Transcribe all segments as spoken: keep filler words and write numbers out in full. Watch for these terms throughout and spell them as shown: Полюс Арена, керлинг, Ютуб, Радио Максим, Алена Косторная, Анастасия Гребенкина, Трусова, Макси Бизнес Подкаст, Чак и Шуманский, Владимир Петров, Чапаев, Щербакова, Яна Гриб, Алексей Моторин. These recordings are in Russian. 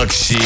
Макси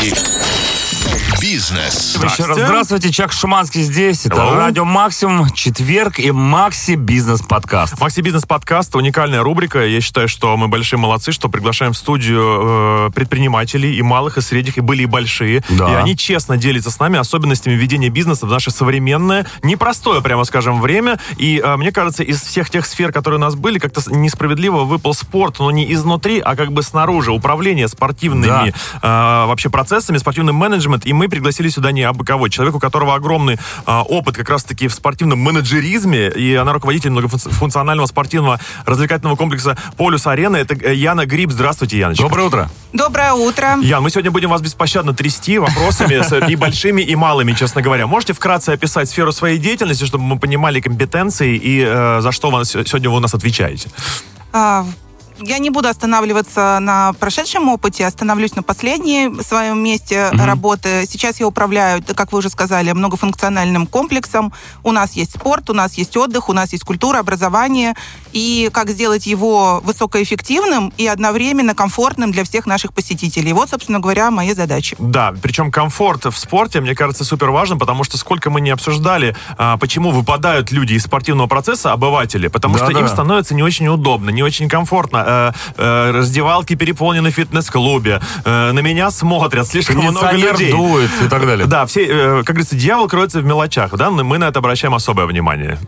Бизнес. Здравствуйте, Чак и Шуманский здесь. Это Hello. Радио Максим, четверг и Макси Бизнес Подкаст. Макси Бизнес Подкаст — уникальная рубрика. Я считаю, что мы большие молодцы, что приглашаем в студию э, предпринимателей и малых, и средних, и были, и большие. Да. И они честно делятся с нами особенностями ведения бизнеса в наше современное, непростое, прямо скажем, время. И э, мне кажется, из всех тех сфер, которые у нас были, как-то несправедливо выпал спорт, но не изнутри, а как бы снаружи. Управление спортивными да. э, вообще процессами, спортивный менеджмент. И мы пригласили сюда не абы кого. Человек, у которого огромный э, опыт как раз-таки в спортивном менеджеризме, и она руководитель многофункционального спортивного развлекательного комплекса «Полюс Арена». Это Яна Гриб. Здравствуйте, Яночка. Доброе утро. Доброе утро. Ян, мы сегодня будем вас беспощадно трясти вопросами и большими, и малыми, честно говоря. Можете вкратце описать сферу своей деятельности, чтобы мы понимали компетенции и э, за что вы сегодня вы у нас отвечаете? А... Я не буду останавливаться на прошедшем опыте, остановлюсь на последнем своем месте угу. работы. Сейчас я управляю, как вы уже сказали, многофункциональным комплексом. У нас есть спорт, у нас есть отдых, у нас есть культура, образование. И как сделать его высокоэффективным и одновременно комфортным для всех наших посетителей. Вот, собственно говоря, мои задачи. Да, причем комфорт в спорте, мне кажется, супер важен, потому что сколько мы не обсуждали, почему выпадают люди из спортивного процесса, обыватели, потому да, что да. им становится не очень удобно, не очень комфортно. Раздевалки переполнены в фитнес-клубе, на меня смотрят слишком много людей. Дует и так далее. Да, все, как говорится, дьявол кроется в мелочах, да, мы на это обращаем особое внимание.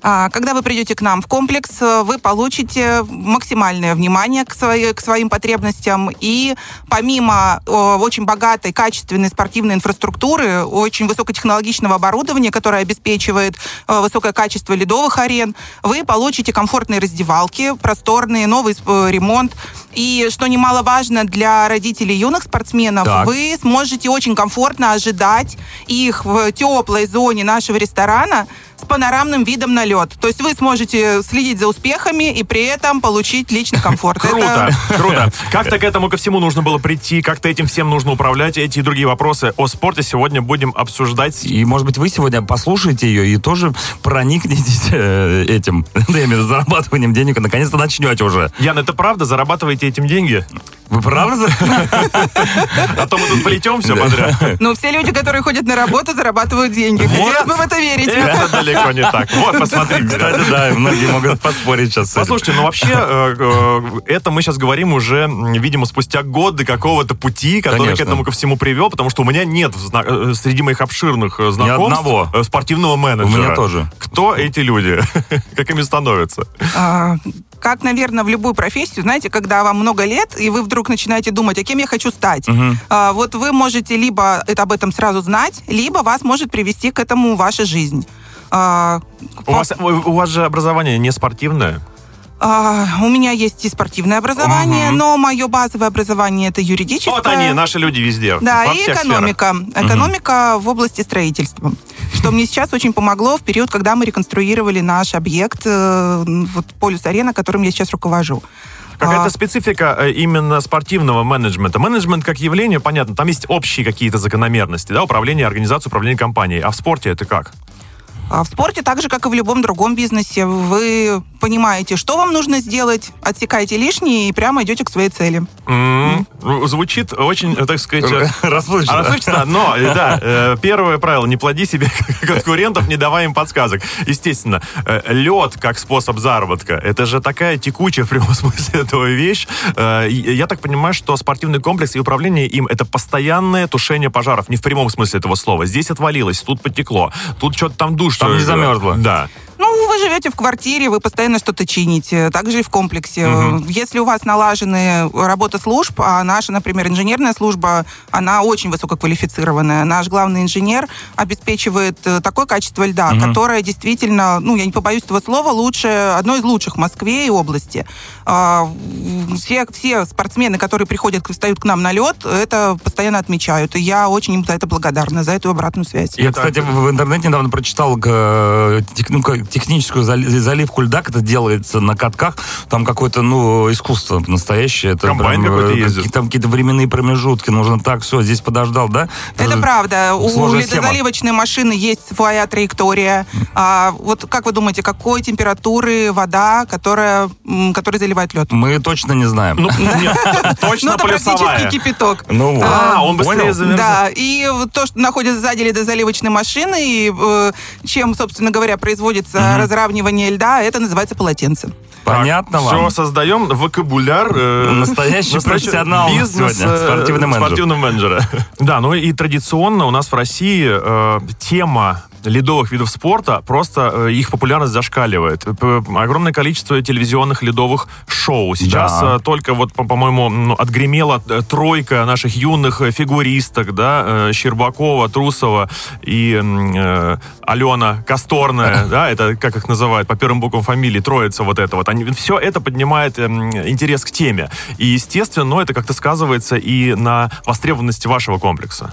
Когда вы придете к нам в комплекс, вы получите максимальное внимание к, своей, к своим потребностям. И помимо очень богатой, качественной спортивной инфраструктуры, очень высокотехнологичного оборудования, которое обеспечивает высокое качество ледовых арен, вы получите комфортные раздевалки, просторные, новый ремонт. И, что немаловажно для родителей юных спортсменов, так. вы сможете очень комфортно ожидать их в теплой зоне нашего ресторана с панорамным видом на лед. То есть вы сможете следить за успехами и при этом получить личный комфорт. Круто, круто. Как-то к этому ко всему нужно было прийти, как-то этим всем нужно управлять. Эти и другие вопросы о спорте сегодня будем обсуждать. И, может быть, вы сегодня послушаете ее и тоже проникнетесь этим, зарабатыванием денег, наконец-то начнете уже. Ян, это правда? Зарабатываете этим деньги? Вы правда? А то мы тут плетем все подряд. Ну, все люди, которые ходят на работу, зарабатывают деньги. Хотелось бы в это верить. Это далеко не так. Вот, посмотрите. Кстати, да, многие могут поспорить сейчас. Послушайте, ну вообще, это мы сейчас говорим уже, видимо, спустя годы какого-то пути, который к этому ко всему привел, потому что у меня нет среди моих обширных знакомств спортивного менеджера. У меня тоже. Кто эти люди? Как ими становятся? Как, наверное, в любую профессию, знаете, когда вам много лет, и вы вдруг начинаете думать, а кем я хочу стать. Uh-huh. А, вот вы можете либо это, об этом сразу знать, либо вас может привести к этому ваша жизнь. А, у, по... вас, у вас же образование не спортивное? Uh, у меня есть и спортивное образование, uh-huh. но мое базовое образование — это юридическое. Вот они, наши люди везде. Да, во и всех экономика. Сферах. Экономика uh-huh. в области строительства. Что мне сейчас очень помогло в период, когда мы реконструировали наш объект, вот «Полюс Арена», которым я сейчас руковожу. Какая-то специфика именно спортивного менеджмента. Менеджмент как явление, понятно, там есть общие какие-то закономерности, да, управление организацией, управление компанией. А в спорте это как? В спорте, так же, как и в любом другом бизнесе, вы понимаете, что вам нужно сделать, отсекаете лишнее и прямо идете к своей цели. Mm-hmm. Mm-hmm. Звучит очень, так сказать... Расслышно. Расслышно, но, да, первое правило, не плоди себе конкурентов, не давай им подсказок. Естественно, лед как способ заработка, это же такая текучая, в прямом смысле этого вещь. Я так понимаю, что спортивный комплекс и управление им — это постоянное тушение пожаров, не в прямом смысле этого слова. Здесь отвалилось, тут потекло, тут что-то там душ. Там не замерзло. Да. Ну, вы живете в квартире, вы постоянно что-то чините. Также и в комплексе. Угу. Если у вас налажены работа служб, а наша, например, инженерная служба, она очень высококвалифицированная. Наш главный инженер обеспечивает такое качество льда, угу. которое действительно, ну, я не побоюсь этого слова, лучше, одно из лучших в Москве и области. Все, все спортсмены, которые приходят, встают к нам на лед, это постоянно отмечают. И я очень им за это благодарна, за эту обратную связь. Я, кстати, в интернете недавно прочитал, ну, как... Тех, техническую заливку льда, это делается на катках, там какое-то, ну, искусство настоящее. Это комбайн прям, какой-то ездит. Там какие-то временные промежутки, нужно так, все, здесь подождал, да? Это, это правда. У ледозаливочной машины есть своя траектория. А, вот как вы думаете, какой температуры вода, которая, которая заливает лед? Мы точно не знаем. Ну, нет, точно полюсовая. Ну, это практически кипяток. Ну вот. А, он быстрее замерзает. Да, и то, что находится сзади ледозаливочной машины, и чем, собственно говоря, производится разравнивание льда, это называется полотенце. Понятно вам. Все, создаем вокабуляр. Э, настоящий, настоящий профессионал бизнес, сегодня, спортивный менеджер. Спортивного менеджера. Да, ну и традиционно у нас в России э, тема ледовых видов спорта, просто э, их популярность зашкаливает. Огромное количество телевизионных ледовых шоу. Сейчас да. э, только, вот, по- по-моему, ну, отгремела тройка наших юных фигуристок, да, э, Щербакова, Трусова и э, Алена Косторная, да, это, как их называют, по первым буквам фамилии, троица вот это вот. Они, все это поднимает э, интерес к теме. И, естественно, это как-то сказывается и на востребованности вашего комплекса.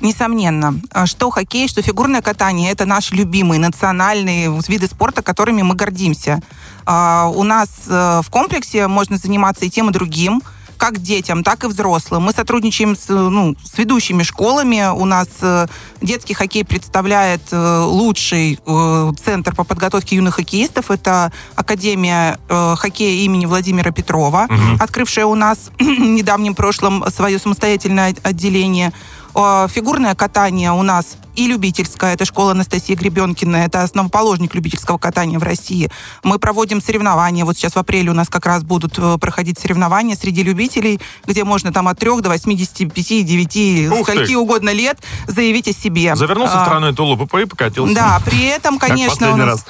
Несомненно. Что хоккей, что фигурное катание – это наши любимые национальные виды спорта, которыми мы гордимся. У нас в комплексе можно заниматься и тем, и другим, как детям, так и взрослым. Мы сотрудничаем с, ну, с ведущими школами. У нас детский хоккей представляет лучший центр по подготовке юных хоккеистов. Это Академия хоккея имени Владимира Петрова, угу. открывшая у нас в недавнем прошлом свое самостоятельное отделение. Фигурное катание у нас и любительское, это школа Анастасии Гребенкина, это основоположник любительского катания в России. Мы проводим соревнования, вот сейчас в апреле у нас как раз будут проходить соревнования среди любителей, где можно там от трёх до восьмидесяти пяти, девяти, скольки угодно лет заявить о себе. Завернулся а, в сторону тулупа и покатился. Да, при этом, конечно, у нас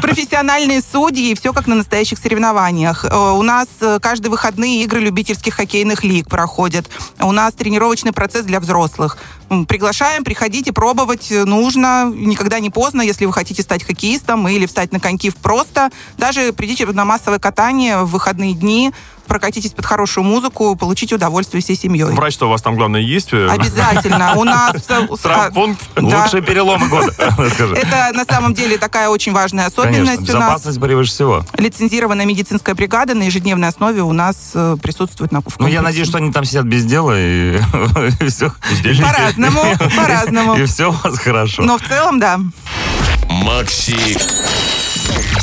профессиональные судьи, и все как на настоящих соревнованиях. У нас каждые выходные игры любительских хоккейных лиг проходят. У нас тренировочный процесс для взрослых. Приглашаем, приходите, пробовать нужно. Никогда не поздно, если вы хотите стать хоккеистом или встать на коньки просто. Даже придите на массовое катание в выходные дни, прокатитесь под хорошую музыку, получите удовольствие всей семьей. Врач, что у вас там, главное, есть? Обязательно. У нас... Травмпункт. Лучшие переломы года. Это, на самом деле, такая очень важная особенность. Безопасность превыше всего. Лицензированная медицинская бригада на ежедневной основе у нас присутствует на комплексе. Ну, я надеюсь, что они там сидят без дела и все. По-разному, по-разному. И все у вас хорошо. Но в целом, да. Макси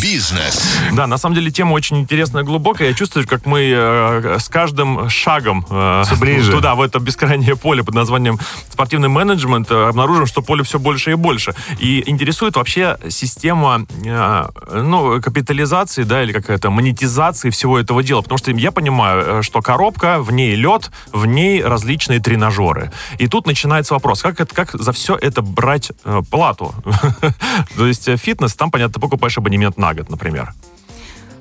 Бизнес. Да, на самом деле тема очень интересная и глубокая. Я чувствую, как мы э, с каждым шагом э, ближе туда, в это бескрайнее поле под названием спортивный менеджмент, э, обнаружим, что поле все больше и больше. И интересует вообще система э, ну, капитализации, да, или какая-то монетизации всего этого дела. Потому что я понимаю, что коробка, в ней лед, в ней различные тренажеры. И тут начинается вопрос, как, это, как за все это брать э, плату? То есть фитнес, там, понятно, ты покупаешь абонемент на год, например.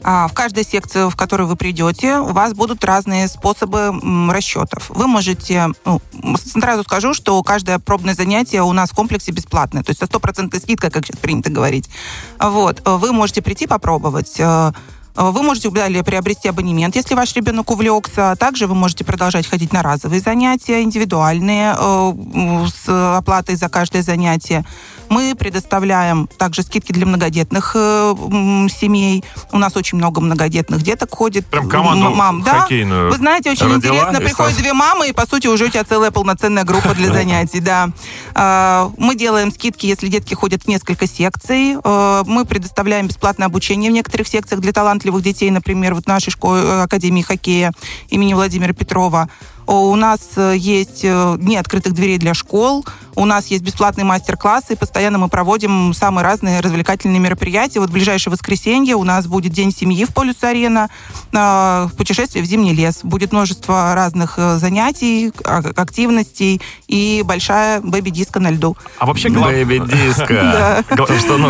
В каждой секции, в которую вы придете, у вас будут разные способы расчетов. Вы можете... Ну, сразу скажу, что каждое пробное занятие у нас в комплексе бесплатное. То есть со стопроцентной скидкой, как сейчас принято говорить. Вот. Вы можете прийти попробовать... Вы можете далее приобрести абонемент, если ваш ребенок увлекся. Также вы можете продолжать ходить на разовые занятия, индивидуальные, с оплатой за каждое занятие. Мы предоставляем также скидки для многодетных семей. У нас очень много многодетных деток ходит. Прям команду мам, хоккейную. Да? Вы знаете, очень Родила интересно, приходят стал... две мамы, и, по сути, уже у тебя целая полноценная группа для занятий. Да. Мы делаем скидки, если детки ходят в несколько секций. Мы предоставляем бесплатное обучение в некоторых секциях для талантливых детей, например, вот в нашей школе, Академии хоккея имени Владимира Петрова. У нас есть дни открытых дверей для школ, у нас есть бесплатные мастер-классы, и постоянно мы проводим самые разные развлекательные мероприятия. Вот в ближайшее воскресенье у нас будет День семьи в Полюс Арена, путешествие в зимний лес. Будет множество разных занятий, активностей и большая бэби-диско на льду. А вообще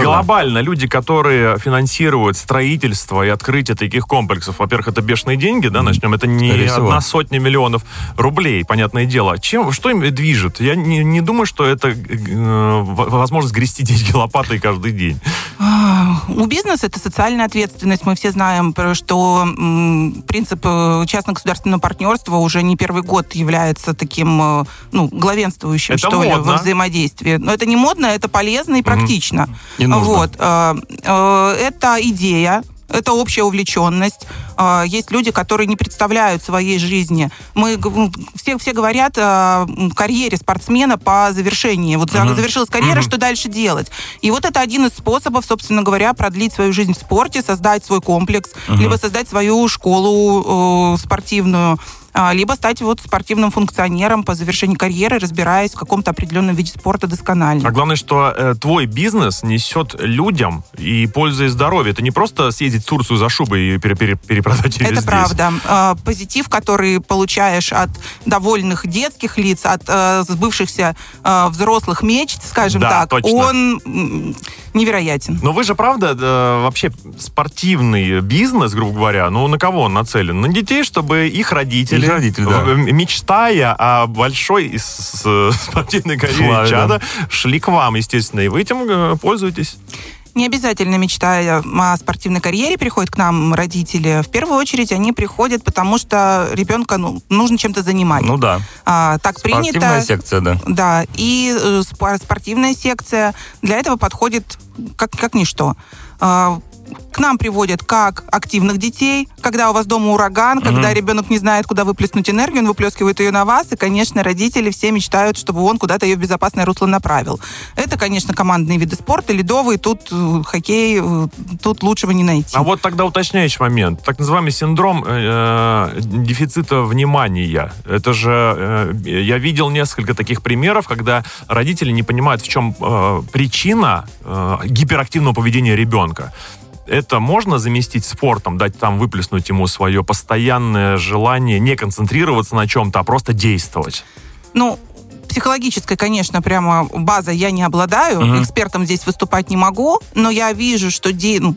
глобально люди, которые финансируют строительство и открытие таких комплексов, во-первых, это бешеные деньги, да, начнем, это не одна сотня миллионов рублей, понятное дело. Чем, что им движет? Я не, не думаю, что это э, возможность грести деньги лопатой каждый день. Ну, бизнес – это социальная ответственность. Мы все знаем, что принцип частно-государственного партнерства уже не первый год является таким, ну, главенствующим, это что модно. ли, во взаимодействии. Но это не модно, это полезно и практично. И нужно. Вот. Это идея. Это общая увлеченность. Есть люди, которые не представляют своей жизни. Мы все, все говорят о карьере спортсмена по завершении. Вот uh-huh. завершилась карьера, uh-huh. что дальше делать? И вот это один из способов, собственно говоря, продлить свою жизнь в спорте, создать свой комплекс, uh-huh. либо создать свою школу э, спортивную, либо стать вот спортивным функционером по завершении карьеры, разбираясь в каком-то определенном виде спорта досконально. А главное, что э, твой бизнес несет людям и пользу, и здоровье. Это не просто съездить в Турцию за шубой и перепродать ее здесь. Это правда. Э, позитив, который получаешь от довольных детских лиц, от э, сбывшихся э, взрослых мечт, скажем да, так, точно. он м- невероятен. Но вы же, правда, э, вообще спортивный бизнес, грубо говоря, ну на кого он нацелен? На детей, чтобы их родители Родитель, да. мечтая о большой спортивной карьере чада, шли к вам, естественно, и вы этим пользуетесь. Не обязательно, мечтая о спортивной карьере, приходят к нам родители. В первую очередь они приходят, потому что ребенка ну, нужно чем-то занимать. Ну да. А, так спортивная принято. Спортивная секция, да. Да, и э, спортивная секция для этого подходит как, как ничто. А, к нам приводят как активных детей, когда у вас дома ураган, mm-hmm. когда ребенок не знает, куда выплеснуть энергию, он выплескивает ее на вас, и, конечно, родители все мечтают, чтобы он куда-то ее в безопасное русло направил. Это, конечно, командные виды спорта, ледовые, тут хоккей, тут лучшего не найти. А вот тогда уточняющий момент. Так называемый синдром э, дефицита внимания. Это же, э, я видел несколько таких примеров, когда родители не понимают, в чем э, причина э, гиперактивного поведения ребенка. Это можно заместить спортом, дать там выплеснуть ему свое постоянное желание не концентрироваться на чем-то, а просто действовать? Ну, психологической, конечно, прямо база я не обладаю, uh-huh. экспертом здесь выступать не могу, но я вижу, что де... ну,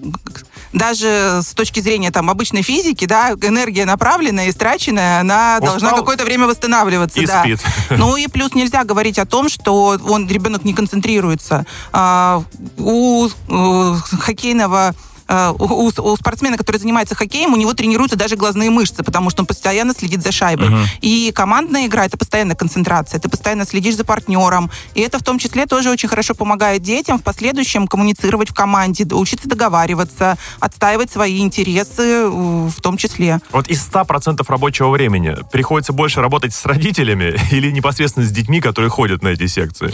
даже с точки зрения там, обычной физики, да, энергия направленная, истраченная, она Устал... должна какое-то время восстанавливаться. И да. спит. Ну и плюс нельзя говорить о том, что он, ребенок не концентрируется. А, у, у хоккейного... У, у спортсмена, который занимается хоккеем, у него тренируются даже глазные мышцы, потому что он постоянно следит за шайбой. Uh-huh. И командная игра — это постоянная концентрация, ты постоянно следишь за партнером. И это в том числе тоже очень хорошо помогает детям в последующем коммуницировать в команде, учиться договариваться, отстаивать свои интересы в том числе. Вот из сто процентов рабочего времени приходится больше работать с родителями или непосредственно с детьми, которые ходят на эти секции?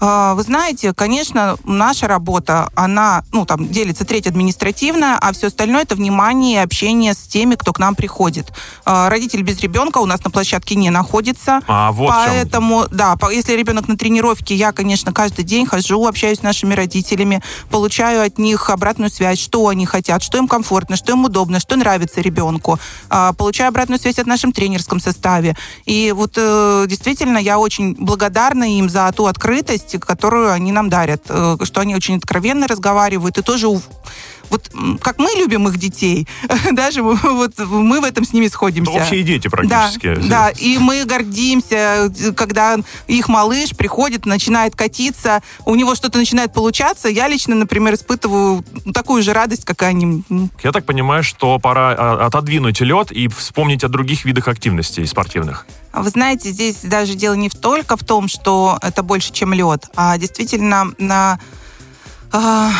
Вы знаете, конечно, наша работа, она, ну, там, делится треть административная, а все остальное — это внимание и общение с теми, кто к нам приходит. Родитель без ребенка у нас на площадке не находится. А, вот поэтому, в чем. Да, если ребенок на тренировке, я, конечно, каждый день хожу, общаюсь с нашими родителями, получаю от них обратную связь, что они хотят, что им комфортно, что им удобно, что нравится ребенку. Получаю обратную связь от нашем тренерском составе. И вот действительно я очень благодарна им за ту открытость, которую они нам дарят, что они очень откровенно разговаривают и тоже... Вот как мы любим их детей, даже вот мы в этом с ними сходимся. Это общие дети практически. Да, да, и мы гордимся, когда их малыш приходит, начинает катиться, у него что-то начинает получаться. Я лично, например, испытываю такую же радость, как и они. Я так понимаю, что пора отодвинуть лед и вспомнить о других видах активностей спортивных. Вы знаете, здесь даже дело не только в том, что это больше, чем лед, а действительно... на э,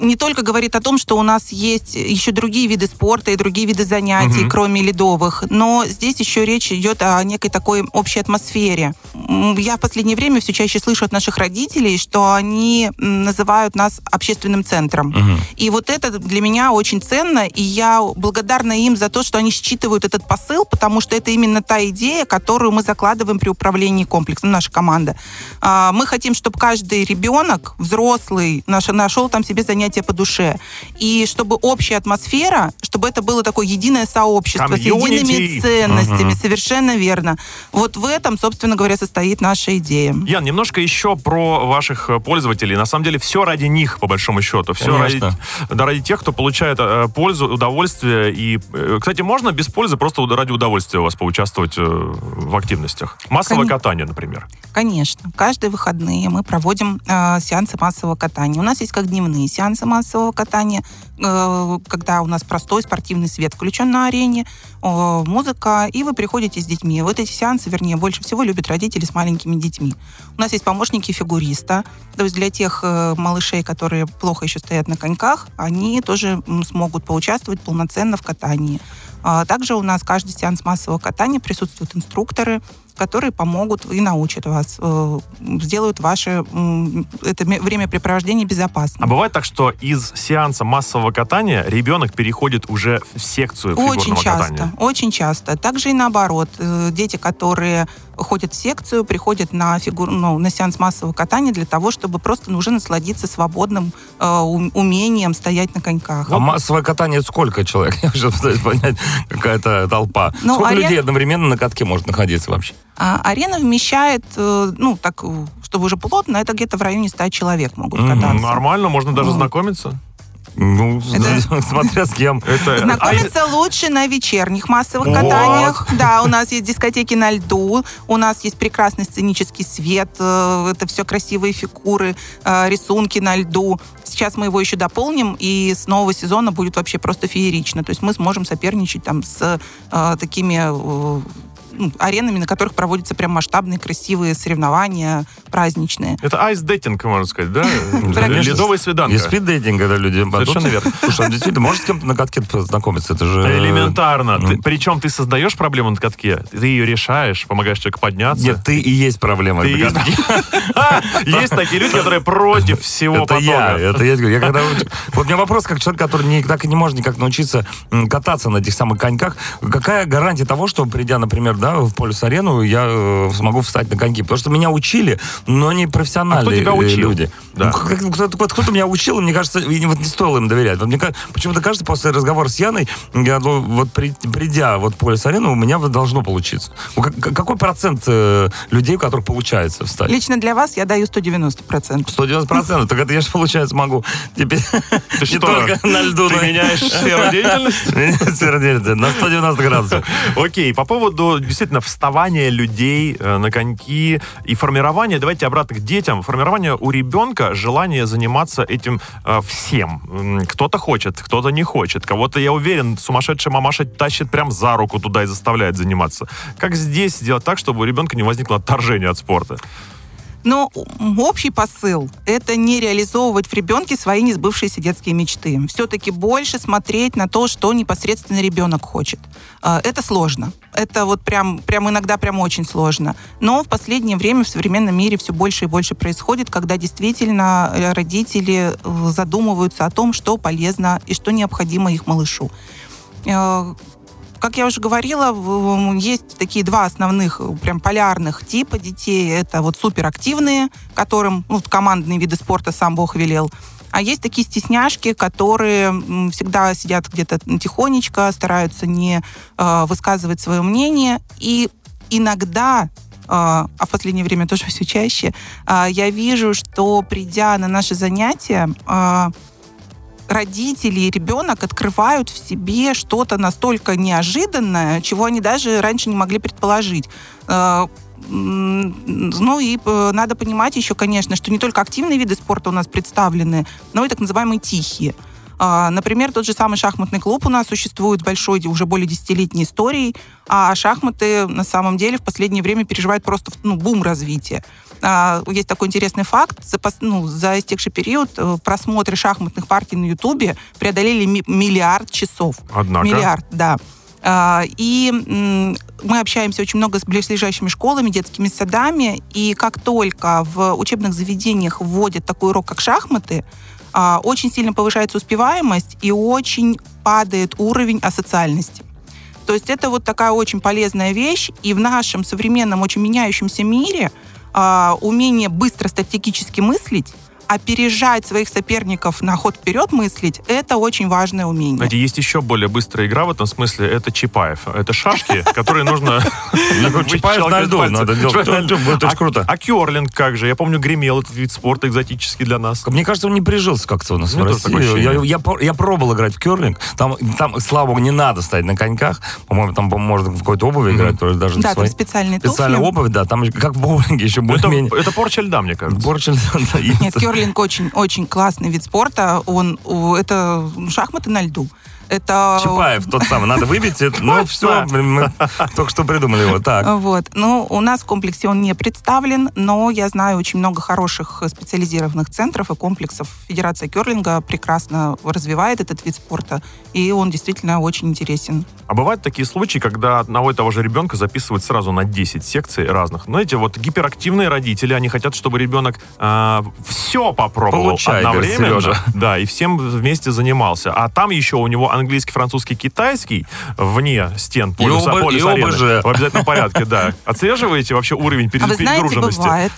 не только говорит о том, что у нас есть еще другие виды спорта и другие виды занятий, uh-huh. кроме ледовых, но здесь еще речь идет о некой такой общей атмосфере. Я в последнее время все чаще слышу от наших родителей, что они называют нас общественным центром. Uh-huh. И вот это для меня очень ценно, и я благодарна им за то, что они считывают этот посыл, потому что это именно та идея, которую мы закладываем при управлении комплексом, наша команда. Мы хотим, чтобы каждый ребенок, взрослый, нашел там себе занятия по душе. И чтобы общая атмосфера, чтобы это было такое единое сообщество комьюнити с едиными ценностями. Uh-huh. Совершенно верно. Вот в этом, собственно говоря, состоит наша идея. Ян, немножко еще про ваших пользователей. На самом деле все ради них, по большому счету. Все ради, да, ради тех, кто получает пользу, удовольствие. И, кстати, можно без пользы просто ради удовольствия у вас поучаствовать в активностях? Массовое Кон... катание, например. Конечно. Каждые выходные мы проводим э, сеансы массового катания. У нас есть как дневные сеансы массового катания, э, когда у нас простой спортивный свет включен на арене, э, музыка, и вы приходите с детьми. Вот эти сеансы, вернее, больше всего любят родители с маленькими детьми. У нас есть помощники фигуриста. То есть для тех э, малышей, которые плохо еще стоят на коньках, они тоже смогут поучаствовать полноценно в катании. А также у нас каждый сеанс массового катания присутствуют инструкторы, которые помогут и научат вас, сделают ваше это времяпрепровождение безопасным. А бывает так, что из сеанса массового катания ребенок переходит уже в секцию фигурного очень часто, катания? Очень часто. Также и наоборот. Дети, которые ходят в секцию, приходят на, фигур... ну, на сеанс массового катания для того, чтобы просто уже насладиться свободным э, умением стоять на коньках. А вот. Массовое катание сколько человек? Я уже пытаюсь понять, какая-то толпа. Ну, сколько арен... людей одновременно на катке может находиться вообще? А, арена вмещает, э, ну, так, чтобы уже плотно, это где-то в районе ста человек могут mm-hmm. кататься. Нормально, можно даже mm-hmm. знакомиться. Ну, это... смотря с кем. Это... Знакомиться а... лучше на вечерних массовых вот. катаниях. Да, у нас есть дискотеки на льду, у нас есть прекрасный сценический свет, это все красивые фигуры, рисунки на льду. Сейчас мы его еще дополним, и с нового сезона будет вообще просто феерично. То есть мы сможем соперничать там с э, такими... Э, аренами, на которых проводятся прям масштабные, красивые соревнования, праздничные. Это айс-дейтинг, можно сказать, да? Ледовая свиданка. И спид-дейтинг, когда люди подумают. Совершенно верно. Слушай, действительно, можешь с кем-то на катке познакомиться? Это же... Элементарно. Причем ты создаешь проблему на катке, ты ее решаешь, помогаешь человеку подняться. Нет, ты и есть проблема на катке. Есть такие люди, которые против всего потока. Это я. Вот у меня вопрос, как человек, который так и не может никак научиться кататься на этих самых коньках, какая гарантия того, что, придя, например, да, в Полюс Арену, я э, смогу встать на коньки. Потому что меня учили, но не профессиональные люди. А кто тебя учил? Люди. Да. Ну, кто-то, кто-то меня учил, и мне кажется, и вот не стоило им доверять. Вот мне почему-то кажется, после разговора с Яной, я, вот при, придя вот в Полюс Арену, у меня должно получиться. Какой процент э, людей, у которых получается встать? Лично для вас я даю сто девяносто процентов. сто девяносто процентов? Так это я же, получается, могу теперь не только на льду. Ты меняешь сферу деятельности? Меняешь сферу деятельности на сто девяносто градусов. Окей, по поводу действительно вставание людей на коньки и формирование, давайте обратно к детям, формирование у ребенка желания заниматься этим всем. Кто-то хочет, кто-то не хочет. Кого-то, я уверен, сумасшедшая мамаша тащит прям за руку туда и заставляет заниматься. Как здесь сделать так, чтобы у ребенка не возникло отторжение от спорта? Но общий посыл – это не реализовывать в ребенке свои несбывшиеся детские мечты. Все-таки больше смотреть на то, что непосредственно ребенок хочет. Это сложно. Это вот прям, прям иногда прям очень сложно. Но в последнее время в современном мире все больше и больше происходит, когда действительно родители задумываются о том, что полезно и что необходимо их малышу. Как я уже говорила, есть такие два основных, прям полярных типа детей. Это вот суперактивные, которым ну, командные виды спорта сам Бог велел. А есть такие стесняшки, которые всегда сидят где-то тихонечко, стараются не э, высказывать свое мнение. И иногда, э, а в последнее время тоже все чаще, э, я вижу, что придя на наши занятия, э, родители и ребенок открывают в себе что-то настолько неожиданное, чего они даже раньше не могли предположить. Ну и надо понимать еще, конечно, что не только активные виды спорта у нас представлены, но и так называемые тихие. Например, тот же самый шахматный клуб у нас существует с большой, уже более десятилетней историей, а шахматы на самом деле в последнее время переживают просто ну, бум развития. Есть такой интересный факт. За, ну, за истекший период просмотры шахматных партий на Ютубе преодолели ми- миллиард часов. Однако. Миллиард, да. И мы общаемся очень много с близлежащими школами, детскими садами, и как только в учебных заведениях вводят такой урок, как шахматы, очень сильно повышается успеваемость и очень падает уровень асоциальности. То есть это вот такая очень полезная вещь, и в нашем современном, очень меняющемся мире умение быстро стратегически мыслить, опережать своих соперников на ход вперед мыслить, это очень важное умение. Знаете, есть еще более быстрая игра в этом смысле, это Чапаев. Это шашки, которые нужно... Чапаев на льду надо делать. Очень круто. А керлинг как же? Я помню, гремел этот вид спорта экзотический для нас. Мне кажется, он не прижился как-то у нас в России. Я пробовал играть в керлинг. Там, слава богу, не надо стоять на коньках. По-моему, там можно в какой-то обуви играть. Да, там специальные туфли. Специальная обувь, да. Там как в боулинге еще более-менее. Это порча льда, мне кажется. Порча льда. Нет, керлинг очень-очень классный вид спорта. Он, это шахматы на льду. Это... Чапаев тот самый, надо выбить, ну все, мы только что придумали его. Так. Вот. Ну, у нас в комплексе он не представлен, но я знаю очень много хороших специализированных центров и комплексов. Федерация керлинга прекрасно развивает этот вид спорта, и он действительно очень интересен. А бывают такие случаи, когда одного и того же ребенка записывают сразу на десять секций разных. Знаете, вот гиперактивные родители, они хотят, чтобы ребенок э, все попробовал Получай, одновременно. Сережа. Да, и всем вместе занимался. А там еще у него английский, французский, китайский вне стен полюса, оба, полюс арены. Же. В обязательном порядке, да. Отслеживаете вообще уровень перегруженности? А вы знаете, бывает.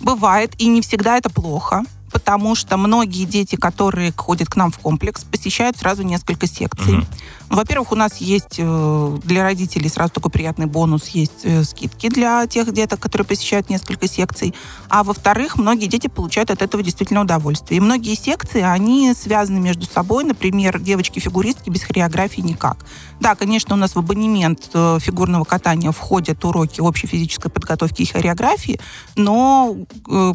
Бывает, и не всегда это плохо, потому что многие дети, которые ходят к нам в комплекс, посещают сразу несколько секций. Угу. Во-первых, у нас есть для родителей сразу такой приятный бонус, есть скидки для тех деток, которые посещают несколько секций. А во-вторых, многие дети получают от этого действительно удовольствие. И многие секции, они связаны между собой. Например, девочки-фигуристки без хореографии никак. Да, конечно, у нас в абонемент фигурного катания входят уроки общей физической подготовки и хореографии, но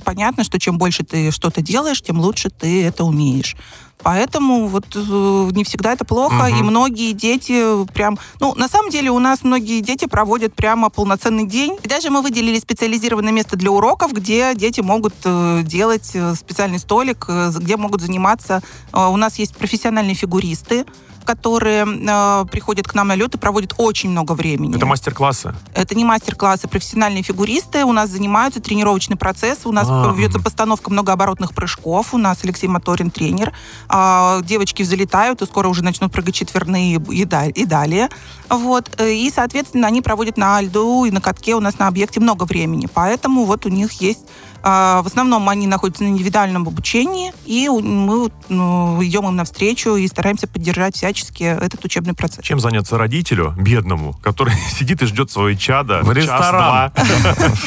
понятно, что чем больше ты что-то делаешь, тем лучше ты это умеешь. Поэтому вот э, не всегда это плохо, угу. И многие дети прям... Ну, на самом деле у нас многие дети проводят прямо полноценный день. И даже мы выделили специализированное место для уроков, где дети могут э, делать специальный столик, э, где могут заниматься. Э, у нас есть профессиональные фигуристы, которые э, приходят к нам на лед и проводят очень много времени. Это мастер-классы? Это не мастер-классы. Профессиональные фигуристы у нас занимаются, тренировочный процесс. У нас А-а-а. ведется постановка многооборотных прыжков. У нас Алексей Моторин тренер. А, девочки взлетают и скоро уже начнут прыгать четверные и, да, и далее. Вот. И, соответственно, они проводят на льду и на катке у нас на объекте много времени. Поэтому вот у них есть... А, в основном они находятся на индивидуальном обучении, и мы ну, идем им навстречу и стараемся поддержать вся этот учебный процесс. Чем заняться родителю, бедному, который сидит и ждет свое чадо? В ресторан.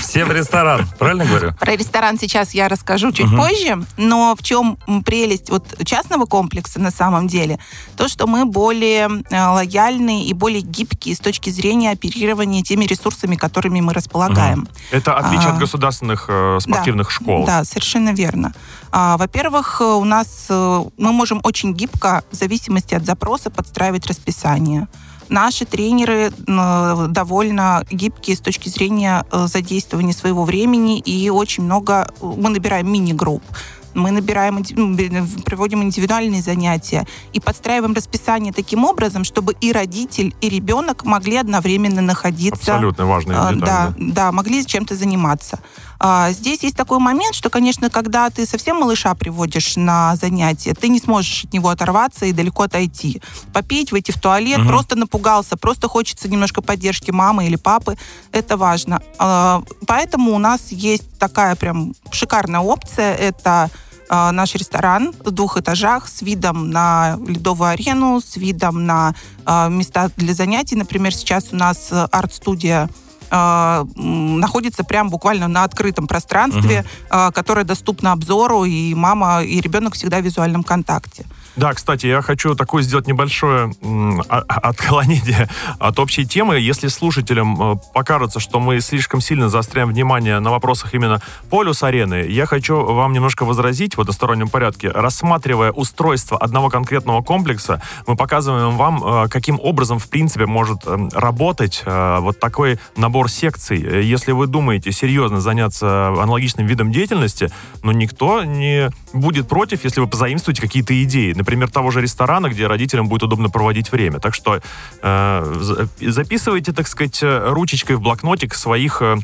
Все в ресторан. Правильно говорю? Про ресторан сейчас я расскажу чуть позже, но в чем прелесть вот частного комплекса на самом деле? То, что мы более лояльны и более гибкие с точки зрения оперирования теми ресурсами, которыми мы располагаем. Это отличие от государственных спортивных школ. Да, совершенно верно. Во-первых, у нас мы можем очень гибко, в зависимости от запроса, подстраивать расписание. Наши тренеры довольно гибкие с точки зрения задействования своего времени, и очень много мы набираем мини-групп. Мы набираем, проводим индивидуальные занятия и подстраиваем расписание таким образом, чтобы и родитель, и ребенок могли одновременно находиться. Абсолютно важные детали. Да, да, могли чем-то заниматься. Здесь есть такой момент, что, конечно, когда ты совсем малыша приводишь на занятия, ты не сможешь от него оторваться и далеко отойти. Попить, выйти в туалет, угу. просто напугался, просто хочется немножко поддержки мамы или папы. Это важно. Поэтому у нас есть такая прям шикарная опция. Это наш ресторан в двух этажах с видом на ледовую арену, с видом на места для занятий. Например, сейчас у нас арт-студия находится прям буквально на открытом пространстве, угу. которое доступно обзору, и мама, и ребенок всегда в визуальном контакте. Да, кстати, я хочу такое сделать небольшое отклонение от общей темы. Если слушателям покажется, что мы слишком сильно заостряем внимание на вопросах именно полюс-арены, я хочу вам немножко возразить в одностороннем порядке. Рассматривая устройство одного конкретного комплекса, мы показываем вам, каким образом, в принципе, может работать вот такой набор секций. Если вы думаете серьезно заняться аналогичным видом деятельности, но никто не будет против, если вы позаимствуете какие-то идеи. Например, того же ресторана, где родителям будет удобно проводить время. Так что э, записывайте, так сказать, ручечкой в блокнотик своих э,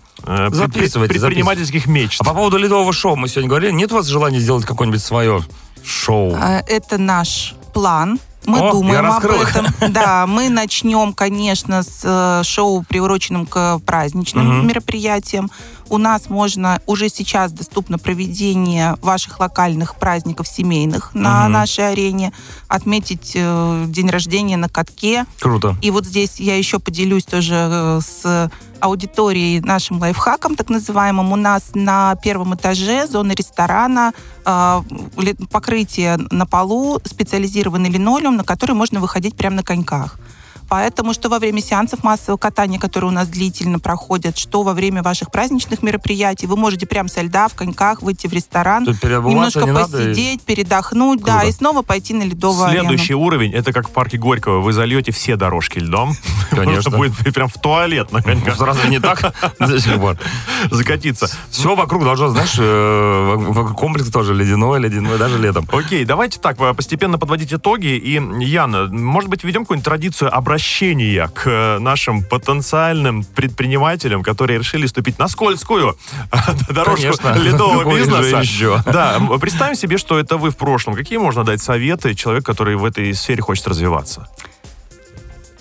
записывайте, предпринимательских записывайте. мечт. А по поводу ледового шоу мы сегодня говорили. Нет у вас желания сделать какое-нибудь свое шоу? Это наш план. Мы О, думаем об этом. Да, мы начнем, конечно, с шоу, приуроченным к праздничным угу. мероприятиям. У нас можно уже сейчас доступно проведение ваших локальных праздников семейных на угу. нашей арене, отметить э, день рождения на катке. Круто. И вот здесь я еще поделюсь тоже э, с аудиторией нашим лайфхаком, так называемым. У нас на первом этаже зона ресторана, э, покрытие на полу, специализированный линолеум, на который можно выходить прямо на коньках. Поэтому что во время сеансов массового катания, которые у нас длительно проходят, что во время ваших праздничных мероприятий, вы можете прямо со льда в коньках выйти в ресторан, немножко посидеть, и... передохнуть, Круто. да, и снова пойти на ледовую Следующий арену. Следующий уровень, это как в парке Горького, вы зальете все дорожки льдом, конечно, будет прям в туалет на коньках. Сразу не так закатиться. Все вокруг должно, знаешь, комплекс тоже ледяной, ледяной, даже летом. Окей, давайте так, постепенно подводить итоги. И, Яна, может быть, введем какую-нибудь традицию обращения к нашим потенциальным предпринимателям, которые решили ступить на скользкую дорожку ледового бизнеса. Да, представим себе, что это вы в прошлом. Какие можно дать советы человеку, который в этой сфере хочет развиваться?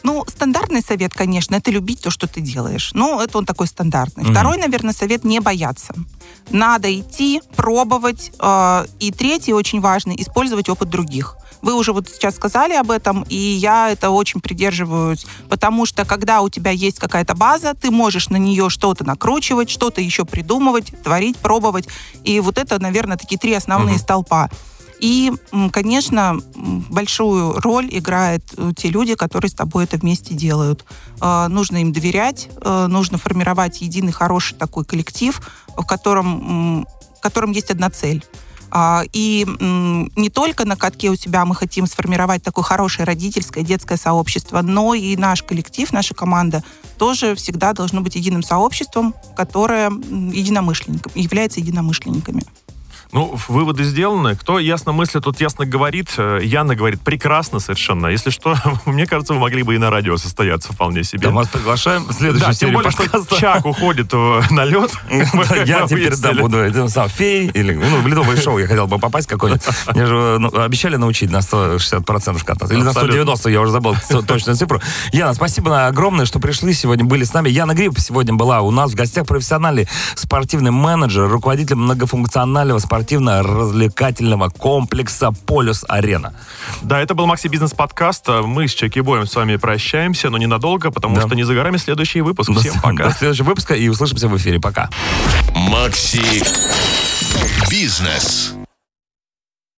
Ну, стандартный совет, конечно, это любить то, что ты делаешь. Ну, это он такой стандартный. Mm-hmm. Второй, наверное, совет — не бояться. Надо идти, пробовать. Э, и третий, очень важный, использовать опыт других. Вы уже вот сейчас сказали об этом, и я это очень придерживаюсь. Потому что, когда у тебя есть какая-то база, ты можешь на нее что-то накручивать, что-то еще придумывать, творить, пробовать. И вот это, наверное, такие три основные mm-hmm. столпа. И, конечно, большую роль играют те люди, которые с тобой это вместе делают. Нужно им доверять, нужно формировать единый хороший такой коллектив, в котором, в котором есть одна цель. И не только на катке у себя мы хотим сформировать такое хорошее родительское, детское сообщество, но и наш коллектив, наша команда тоже всегда должно быть единым сообществом, которое единомышленником, является единомышленниками. Ну, выводы сделаны. Кто ясно мыслит, тот ясно говорит. Яна говорит прекрасно совершенно. Если что, мне кажется, вы могли бы и на радио состояться вполне себе. Да, мы вас приглашаем в следующую да, серию подкаста. Тем более, подкаста. Что Чак уходит на лед. Я теперь буду сам фей или в ледовое шоу я хотел бы попасть какой-нибудь. Мне же обещали научить на сто шестьдесят процентов кататься. Или на сто девяносто, я уже забыл точную цифру. Яна, спасибо огромное, что пришли сегодня, были с нами. Яна Гриб сегодня была у нас в гостях, профессиональный спортивный менеджер, руководитель многофункционального спортивного спортивно-развлекательного комплекса «Полюс Арена». Да, это был Макси Бизнес Подкаст. Мы с Чаки Боем с вами прощаемся, но ненадолго, потому да. что не за горами следующий выпуск. Всем до, пока. До следующего выпуска и услышимся в эфире. Пока. Макси Бизнес.